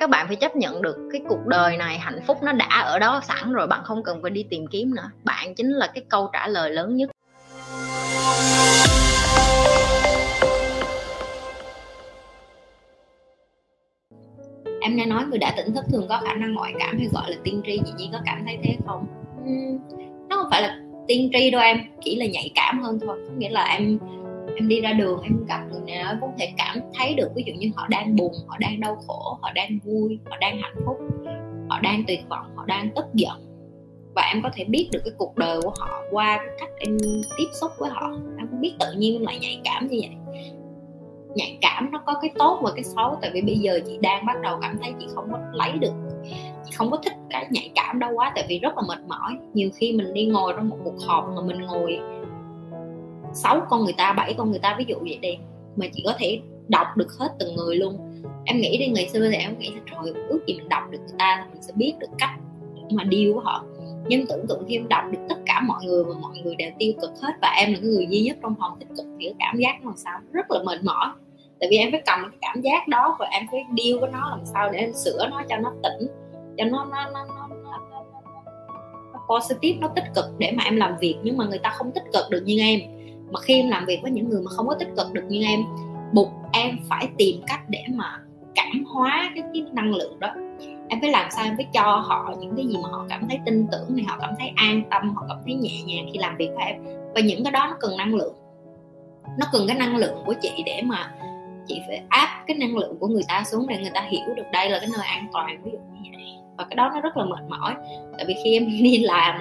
Các bạn phải chấp nhận được cái cuộc đời này, hạnh phúc nó đã ở đó sẵn rồi, bạn không cần phải đi tìm kiếm nữa. Bạn chính là cái câu trả lời lớn nhất. Em nghe nói người đã tỉnh thức thường có khả năng ngoại cảm hay gọi là tiên tri, chị Nhi có cảm thấy thế không? Nó không phải là tiên tri đâu em, chỉ là nhạy cảm hơn thôi. Có nghĩa là em đi ra đường em gặp người này nói cũng thể cảm thấy được, ví dụ như họ đang buồn, họ đang đau khổ, họ đang vui, họ đang hạnh phúc, họ đang tuyệt vọng, họ đang tức giận, và em có thể biết được cái cuộc đời của họ qua cách em tiếp xúc với họ. Em cũng biết tự nhiên em lại nhạy cảm như vậy. Nhạy cảm nó có cái tốt và cái xấu, tại vì bây giờ chị đang bắt đầu cảm thấy chị không có lấy được, chị không có thích cái nhạy cảm đâu quá, tại vì rất là mệt mỏi. Nhiều khi mình đi ngồi trong một cuộc họp mà mình ngồi 6 con người ta, 7 con người ta, ví dụ vậy đi, mà chị có thể đọc được hết từng người luôn. Em nghĩ đi, ngày xưa thì em nghĩ là trời, ước gì mình đọc được người ta, mình sẽ biết được cách mà deal với họ. Nhưng tưởng tượng khi em đọc được tất cả mọi người mà mọi người đều tiêu cực hết, và em là cái người duy nhất trong phòng tích cực, thì cảm giác làm sao rất là mệt mỏi. Tại vì em phải cầm cái cảm giác đó và em phải deal với nó làm sao để em sửa nó cho nó tỉnh, cho nó positive, nó tích cực để mà em làm việc. Nhưng mà người ta không tích cực được như em, mà khi em làm việc với những người mà không có tích cực được như em, buộc em phải tìm cách để mà cảm hóa cái năng lượng đó. Em phải làm sao em phải cho họ những cái gì mà họ cảm thấy tin tưởng, thì họ cảm thấy an tâm, họ cảm thấy nhẹ nhàng khi làm việc với em. Và những cái đó nó cần năng lượng, nó cần cái năng lượng của chị để mà chị phải áp cái năng lượng của người ta xuống để người ta hiểu được đây là cái nơi an toàn, ví dụ như vậy. Và cái đó nó rất là mệt mỏi. Tại vì khi em đi làm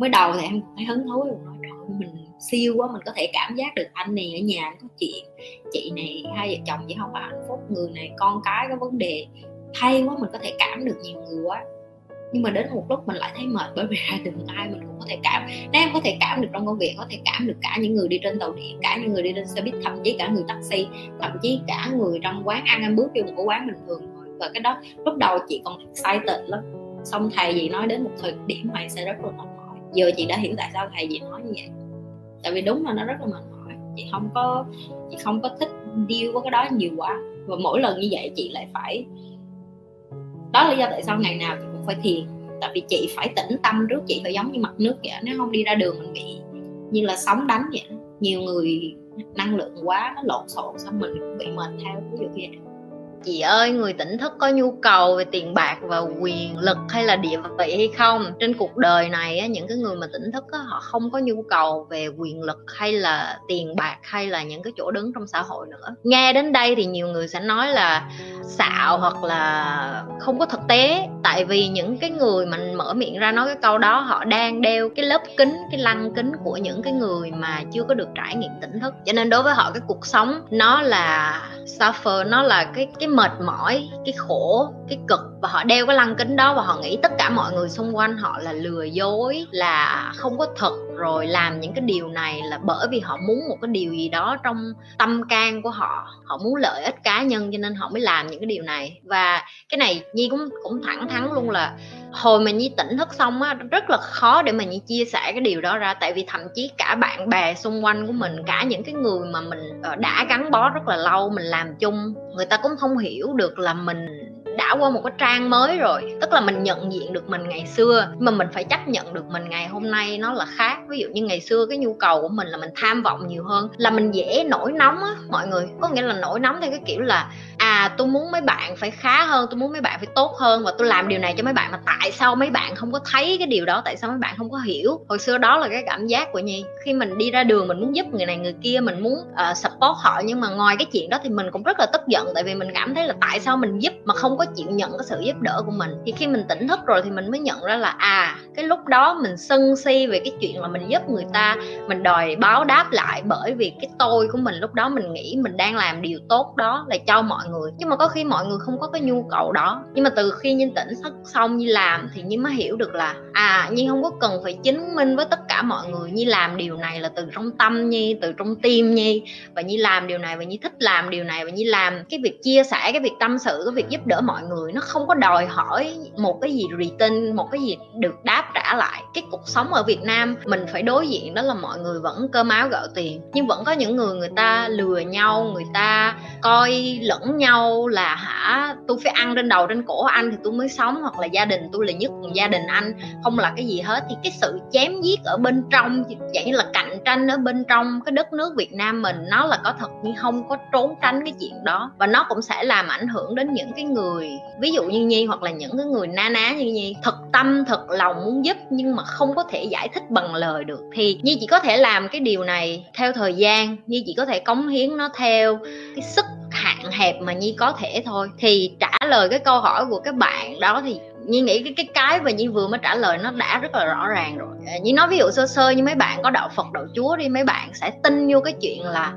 mới đầu thì em phải hứng thú, rồi nói trời, mình siêu quá, mình có thể cảm giác được anh này ở nhà có chuyện, chị này hai vợ chồng chị không phải hạnh phúc, người này con cái có vấn đề, hay quá, mình có thể cảm được nhiều người quá. Nhưng mà đến một lúc mình lại thấy mệt, bởi vì ra từng ai mình cũng có thể cảm. Nếu em có thể cảm được trong công việc, có thể cảm được cả những người đi trên tàu điện, cả những người đi trên xe buýt, thậm chí cả người taxi, thậm chí cả người trong quán ăn, em bước vô một quán bình thường thôi. Và cái đó lúc đầu chị còn excited lắm, xong thầy gì nói đến một thời điểm này sẽ rất là mệt mỏi. Giờ chị đã hiểu tại sao thầy gì nói như vậy, tại vì đúng là nó rất là mệt mỏi. Chị không có thích deal với cái đó nhiều quá, và mỗi lần như vậy chị lại phải, đó là lý do tại sao ngày nào chị cũng phải thiền. Tại vì chị phải tĩnh tâm trước, chị phải giống như mặt nước vậy, nếu không đi ra đường mình bị như là sóng đánh vậy. Nhiều người năng lượng quá, nó lộn xộn, xong mình cũng bị mệt theo, ví dụ như vậy. Chị ơi, người tỉnh thức có nhu cầu về tiền bạc và quyền lực hay là địa vị hay không? Trên cuộc đời này, những cái người mà tỉnh thức họ không có nhu cầu về quyền lực hay là tiền bạc hay là những cái chỗ đứng trong xã hội nữa. Nghe đến đây thì nhiều người sẽ nói là xạo hoặc là không có thực tế. Tại vì những cái người mà mở miệng ra nói cái câu đó, họ đang đeo cái lớp kính, cái lăng kính của những cái người mà chưa có được trải nghiệm tỉnh thức. Cho nên đối với họ, cái cuộc sống nó là suffer, nó là cái mệt mỏi, cái khổ, cái cực, và họ đeo cái lăng kính đó và họ nghĩ tất cả mọi người xung quanh họ là lừa dối, là không có thật, rồi làm những cái điều này là bởi vì họ muốn một cái điều gì đó trong tâm can của họ, họ muốn lợi ích cá nhân cho nên họ mới làm những cái điều này. Và cái này Nhi cũng thẳng thắn luôn là hồi mà Nhi tỉnh thức xong á, rất là khó để mà Nhi chia sẻ cái điều đó ra, tại vì thậm chí cả bạn bè xung quanh của mình, cả những cái người mà mình đã gắn bó rất là lâu, mình làm chung, người ta cũng không hiểu được là mình đã qua một cái trang mới rồi. Tức là mình nhận diện được mình ngày xưa, mà mình phải chấp nhận được mình ngày hôm nay nó là khác. Ví dụ như ngày xưa cái nhu cầu của mình là mình tham vọng nhiều hơn, là mình dễ nổi nóng á mọi người. Có nghĩa là nổi nóng theo cái kiểu là tôi muốn mấy bạn phải khá hơn, tôi muốn mấy bạn phải tốt hơn, và tôi làm điều này cho mấy bạn mà tại sao mấy bạn không có thấy cái điều đó, tại sao mấy bạn không có hiểu. Hồi xưa đó là cái cảm giác của Nhi. Khi mình đi ra đường mình muốn giúp người này người kia, mình muốn support họ, nhưng mà ngoài cái chuyện đó thì mình cũng rất là tức giận, tại vì mình cảm thấy là tại sao mình giúp mà không có chịu nhận cái sự giúp đỡ của mình. Thì khi mình tỉnh thức rồi thì mình mới nhận ra là cái lúc đó mình sân si về cái chuyện là mình giúp người ta, mình đòi báo đáp lại, bởi vì cái tôi của mình lúc đó mình nghĩ mình đang làm điều tốt đó là cho mọi người, nhưng mà có khi mọi người không có cái nhu cầu đó. Nhưng mà từ khi Nhi tỉnh thức xong, Nhi làm thì Nhi mới hiểu được là Nhi không có cần phải chứng minh với tất cả mọi người. Nhi làm điều này là từ trong tâm Nhi, từ trong tim Nhi, và Nhi làm điều này và Nhi thích làm điều này, và Nhi làm cái việc chia sẻ, cái việc tâm sự, cái việc giúp đỡ mọi người, nó không có đòi hỏi một cái gì return, một cái gì được đáp trả lại. Cái cuộc sống ở Việt Nam mình phải đối diện đó là mọi người vẫn cơm áo gạo tiền, nhưng vẫn có những người người ta lừa nhau, người ta coi lẫn nhau, nhau là hả, tôi phải ăn trên đầu trên cổ anh thì tôi mới sống, hoặc là gia đình tôi là nhất, gia đình anh không là cái gì hết. Thì cái sự chém giết ở bên trong, dạng như là cạnh tranh ở bên trong cái đất nước Việt Nam mình, nó là có thật nhưng không có trốn tránh cái chuyện đó. Và nó cũng sẽ làm ảnh hưởng đến những cái người ví dụ như Nhi, hoặc là những cái người na ná như Nhi, thật tâm thật lòng muốn giúp nhưng mà không có thể giải thích bằng lời được. Thì Nhi chỉ có thể làm cái điều này theo thời gian, Nhi chỉ có thể cống hiến nó theo cái sức hạn hẹp mà Nhi có thể thôi. Thì trả lời cái câu hỏi của các bạn đó thì Nhi nghĩ cái mà Nhi vừa mới trả lời nó đã rất là rõ ràng rồi. Nhi nói ví dụ sơ sơ như mấy bạn có đạo Phật đạo Chúa đi, mấy bạn sẽ tin vô cái chuyện là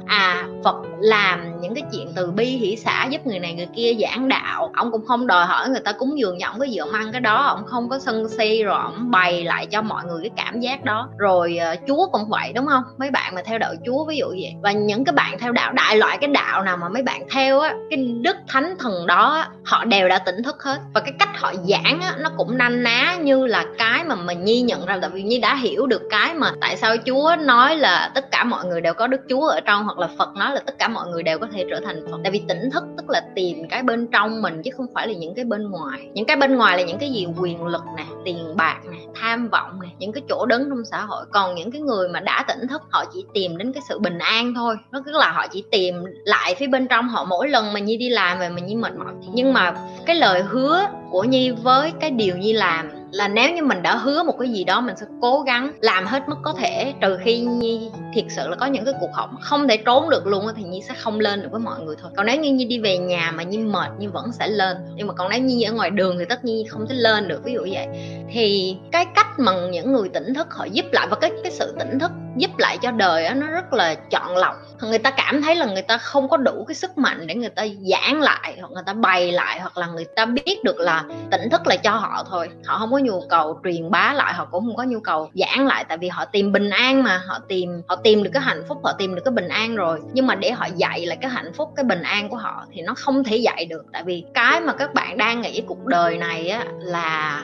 Phật làm những cái chuyện từ bi hỷ xả, giúp người này người kia, giảng đạo. Ông cũng không đòi hỏi người ta cúng dường cho ông cái gì, ông ăn cái đó, ông không có sân si, rồi ông bày lại cho mọi người cái cảm giác đó. Rồi Chúa cũng vậy, đúng không? Mấy bạn mà theo đạo Chúa ví dụ vậy, và những cái bạn theo đạo, đại loại cái đạo nào mà mấy bạn theo á, cái đức thánh thần đó á, họ đều đã tỉnh thức hết. Và cái cách họ giảng nó cũng na ná như là cái mà mình Nhi nhận ra. Tại vì Nhi đã hiểu được cái mà tại sao Chúa nói là tất cả mọi người đều có Đức Chúa ở trong, hoặc là Phật nói là tất cả mọi người đều có thể trở thành Phật. Tại vì tỉnh thức tức là tìm cái bên trong mình chứ không phải là những cái bên ngoài. Những cái bên ngoài là những cái gì? Quyền lực nè, tiền bạc nè, tham vọng nè, những cái chỗ đứng trong xã hội. Còn những cái người mà đã tỉnh thức, họ chỉ tìm đến cái sự bình an thôi. Nó cứ là họ chỉ tìm lại phía bên trong họ. Mỗi lần mà Nhi đi làm về mà Nhi mệt mỏi, nhưng mà cái lời hứa của Nhi với cái điều Nhi làm là nếu như mình đã hứa một cái gì đó, mình sẽ cố gắng làm hết mức có thể. Trừ khi Nhi thiệt sự là có những cái cuộc họp không thể trốn được luôn thì Nhi sẽ không lên được với mọi người thôi. Còn nếu như Nhi đi về nhà mà Nhi mệt, Nhi vẫn sẽ lên. Nhưng mà còn nếu như Nhi ở ngoài đường thì tất nhiên Nhi không thể lên được, ví dụ vậy. Thì cái cách mà những người tỉnh thức họ giúp lại, và cái sự tỉnh thức giúp lại cho đời đó, nó rất là chọn lọc. Người ta cảm thấy là người ta không có đủ cái sức mạnh để người ta giảng lại, hoặc người ta bày lại, hoặc là người ta biết được là tỉnh thức là cho họ thôi. Họ không có nhu cầu truyền bá lại, họ cũng không có nhu cầu giảng lại, tại vì họ tìm bình an mà, họ tìm được cái hạnh phúc, họ tìm được cái bình an rồi. Nhưng mà để họ dạy lại cái hạnh phúc, cái bình an của họ thì nó không thể dạy được. Tại vì cái mà các bạn đang nghĩ cuộc đời này á, là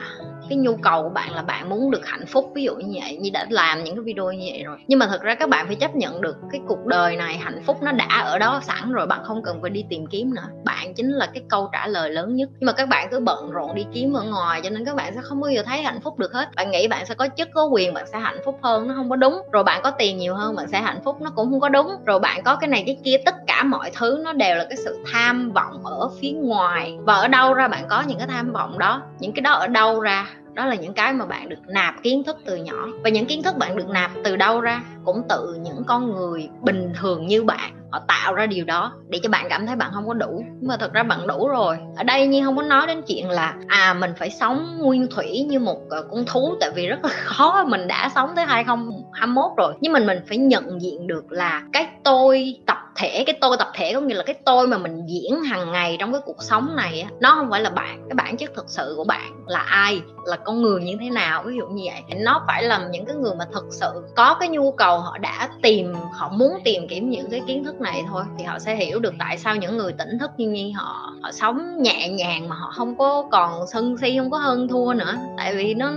cái nhu cầu của bạn là bạn muốn được hạnh phúc, ví dụ như vậy. Như đã làm những cái video như vậy rồi, nhưng mà thật ra các bạn phải chấp nhận được cái cuộc đời này, hạnh phúc nó đã ở đó sẵn rồi, bạn không cần phải đi tìm kiếm nữa. Bạn chính là cái câu trả lời lớn nhất. Nhưng mà các bạn cứ bận rộn đi kiếm ở ngoài, cho nên các bạn sẽ không bao giờ thấy hạnh phúc được hết. Bạn nghĩ bạn sẽ có chức có quyền bạn sẽ hạnh phúc hơn, nó không có đúng. Rồi bạn có tiền nhiều hơn bạn sẽ hạnh phúc, nó cũng không có đúng. Rồi bạn có cái này cái kia, tất cả mọi thứ nó đều là cái sự tham vọng ở phía ngoài. Và ở đâu ra bạn có những cái tham vọng đó? Những cái đó ở đâu ra? Đó là những cái mà bạn được nạp kiến thức từ nhỏ. Và những kiến thức bạn được nạp từ đâu ra? Cũng từ những con người bình thường như bạn. Họ tạo ra điều đó để cho bạn cảm thấy bạn không có đủ. Nhưng mà thật ra bạn đủ rồi. Ở đây Nhi không có nói đến chuyện là mình phải sống nguyên thủy như một con thú, tại vì rất là khó. Mình đã sống tới 2021 rồi, nhưng mình phải nhận diện được là cái tôi tập thể. Cái tôi tập thể có nghĩa là cái tôi mà mình diễn hàng ngày trong cái cuộc sống này á, nó không phải là bạn. Cái bản chất thực sự của bạn là ai, là con người như thế nào, ví dụ như vậy. Nó phải là những cái người mà thực sự có cái nhu cầu, họ đã tìm, họ muốn tìm kiếm những cái kiến thức này thôi, thì họ sẽ hiểu được tại sao những người tỉnh thức như Nhi họ sống nhẹ nhàng mà họ không có còn sân si, không có hơn thua nữa. Tại vì nó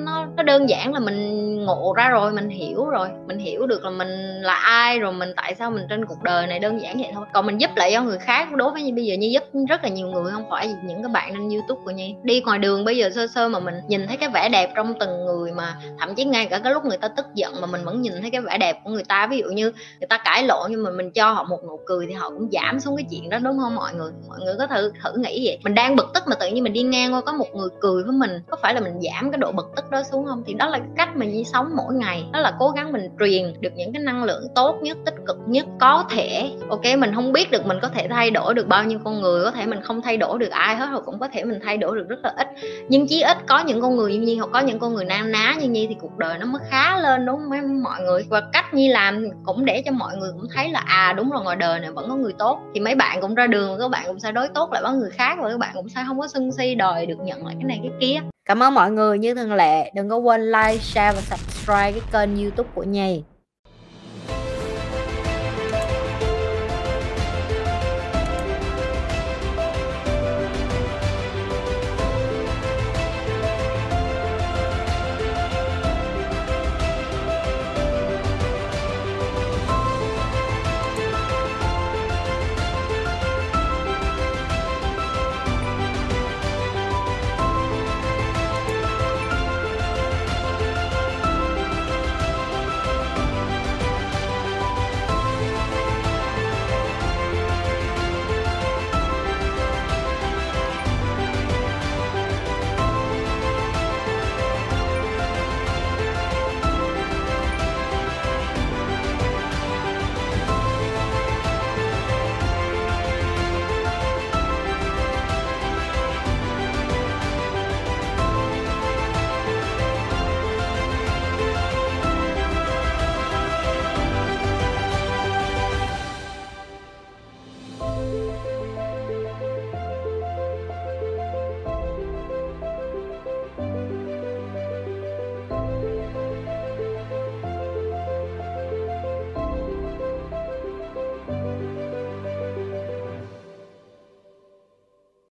đơn giản là mình ngộ ra rồi, mình hiểu rồi, mình hiểu được là mình là ai rồi, mình tại sao mình trên cuộc đời này, đơn giản vậy thôi. Còn mình giúp lại cho người khác, đối với Nhi bây giờ Nhi giúp rất là nhiều người, không phải những cái bạn trên YouTube của Nhi. Đi ngoài đường bây giờ sơ sơ mà mình nhìn thấy cái vẻ đẹp trong từng người, mà thậm chí ngay cả cái lúc người ta tức giận mà mình vẫn nhìn thấy cái vẻ đẹp của người ta. Ví dụ như người ta cãi lộn nhưng mà mình cho họ một nụ cười thì họ cũng giảm xuống cái chuyện đó, đúng không mọi người? Mọi người có thử nghĩ vậy. Mình đang bực tức mà tự nhiên mình đi ngang qua có một người cười với mình, có phải là mình giảm cái độ bực tức đó xuống không? Thì đó là cái cách mà Nhi sống mỗi ngày, đó là cố gắng mình truyền được những cái năng lượng tốt nhất, tích cực nhất có thể. Ok, mình không biết được mình có thể thay đổi được bao nhiêu con người, có thể mình không thay đổi được ai hết, hoặc cũng có thể mình thay đổi được rất là ít, nhưng chí ít có những con người như Nhi, hoặc có những con người na ná như Nhi thì cuộc đời nó mới khá lên, đúng không mọi người? Và cách Nhi làm cũng để cho mọi người cũng thấy là đúng rồi, ngoài đời này vẫn có người tốt. Thì mấy bạn cũng ra đường, các bạn cũng sẽ đối tốt lại với người khác, và các bạn cũng sẽ không có sân si đòi được nhận lại cái này cái kia. Cảm ơn mọi người như thường lệ. Đừng có quên like, share và subscribe cái kênh YouTube của Nhi.